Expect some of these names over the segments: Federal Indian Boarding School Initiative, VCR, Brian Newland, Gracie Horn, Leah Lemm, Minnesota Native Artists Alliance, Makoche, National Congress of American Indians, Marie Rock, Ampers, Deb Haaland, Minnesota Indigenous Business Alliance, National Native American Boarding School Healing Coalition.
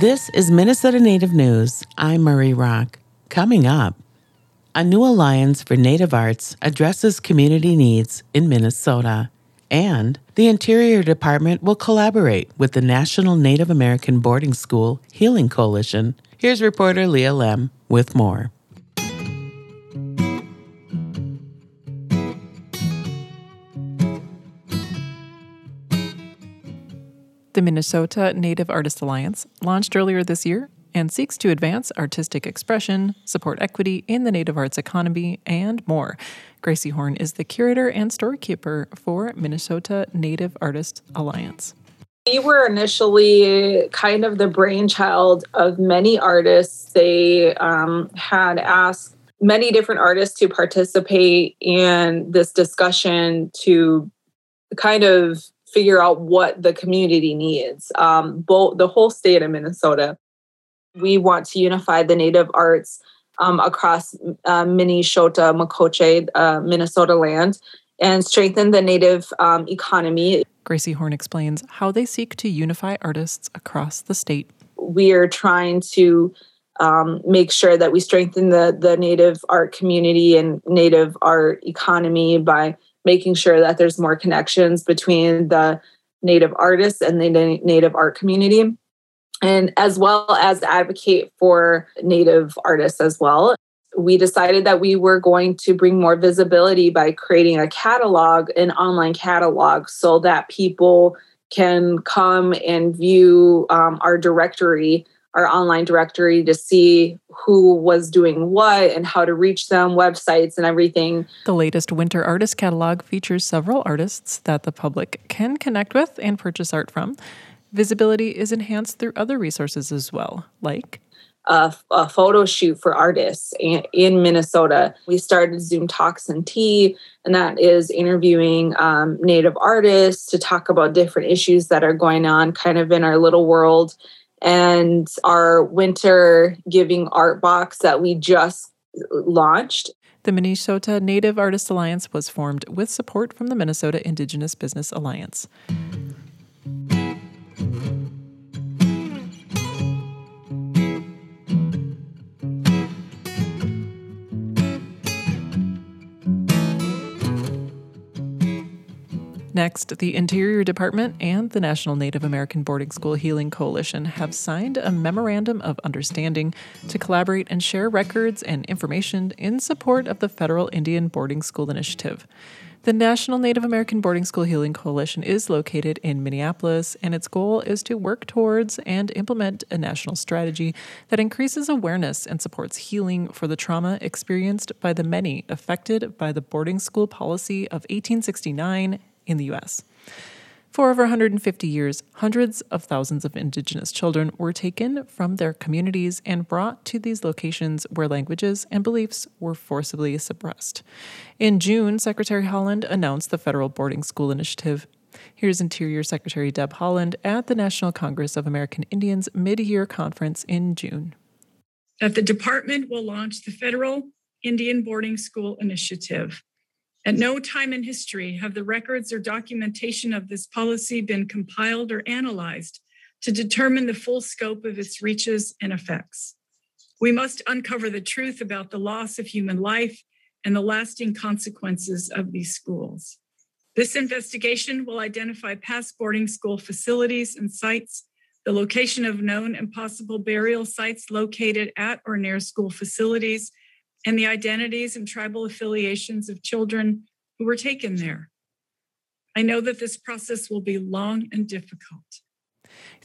This is Minnesota Native News. I'm Marie Rock. Coming up, a new alliance for Native arts addresses community needs in Minnesota, and the Interior Department will collaborate with the National Native American Boarding School Healing Coalition. Here's reporter Leah Lemm with more. The Minnesota Native Artists Alliance launched earlier this year and seeks to advance artistic expression, support equity in the Native arts economy, and more. Gracie Horn is the curator and storekeeper for Minnesota Native Artists Alliance. We were initially kind of the brainchild of many artists. They had asked many different artists to participate in this discussion to kind of figure out what the community needs, the whole state of Minnesota. We want to unify the Native arts across Minnesota, Makoche, Minnesota land, and strengthen the Native economy. Gracie Horn explains how they seek to unify artists across the state. We are trying to make sure that we strengthen the Native art community and Native art economy by making sure that there's more connections between the Native artists and the Native art community, and as well as advocate for Native artists as well. We decided that we were going to bring more visibility by creating a catalog, an online catalog, so that people can come and view our directory, our online directory, to see who was doing what and how to reach them, websites and everything. The latest Winter Artist Catalog features several artists that the public can connect with and purchase art from. Visibility is enhanced through other resources as well, like a photo shoot for artists in Minnesota. We started Zoom Talks and Tea, and that is interviewing Native artists to talk about different issues that are going on kind of in our little world. And our winter giving art box that we just launched. The Minnesota Native Artists Alliance was formed with support from the Minnesota Indigenous Business Alliance. Next, the Interior Department and the National Native American Boarding School Healing Coalition have signed a Memorandum of Understanding to collaborate and share records and information in support of the Federal Indian Boarding School Initiative. The National Native American Boarding School Healing Coalition is located in Minneapolis, and its goal is to work towards and implement a national strategy that increases awareness and supports healing for the trauma experienced by the many affected by the boarding school policy of 1869 in the U.S. For over 150 years, hundreds of thousands of Indigenous children were taken from their communities and brought to these locations where languages and beliefs were forcibly suppressed. In June, Secretary Haaland announced the Federal Boarding School Initiative. Here's Interior Secretary Deb Haaland at the National Congress of American Indians mid-year conference in June. That the department will launch the Federal Indian Boarding School Initiative. At no time in history have the records or documentation of this policy been compiled or analyzed to determine the full scope of its reaches and effects. We must uncover the truth about the loss of human life and the lasting consequences of these schools. This investigation will identify past boarding school facilities and sites, the location of known and possible burial sites located at or near school facilities, and the identities and tribal affiliations of children who were taken there. I know that this process will be long and difficult.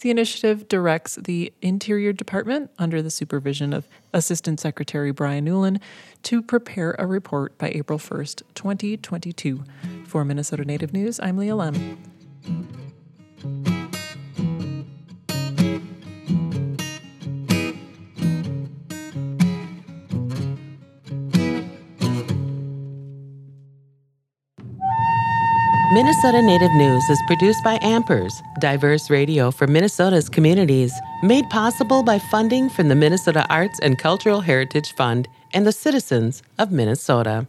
The initiative directs the Interior Department, under the supervision of Assistant Secretary Brian Newland, to prepare a report by April 1st, 2022. For Minnesota Native News, I'm Leah Lemm. Minnesota Native News is produced by Ampers, diverse radio for Minnesota's communities, made possible by funding from the Minnesota Arts and Cultural Heritage Fund and the citizens of Minnesota.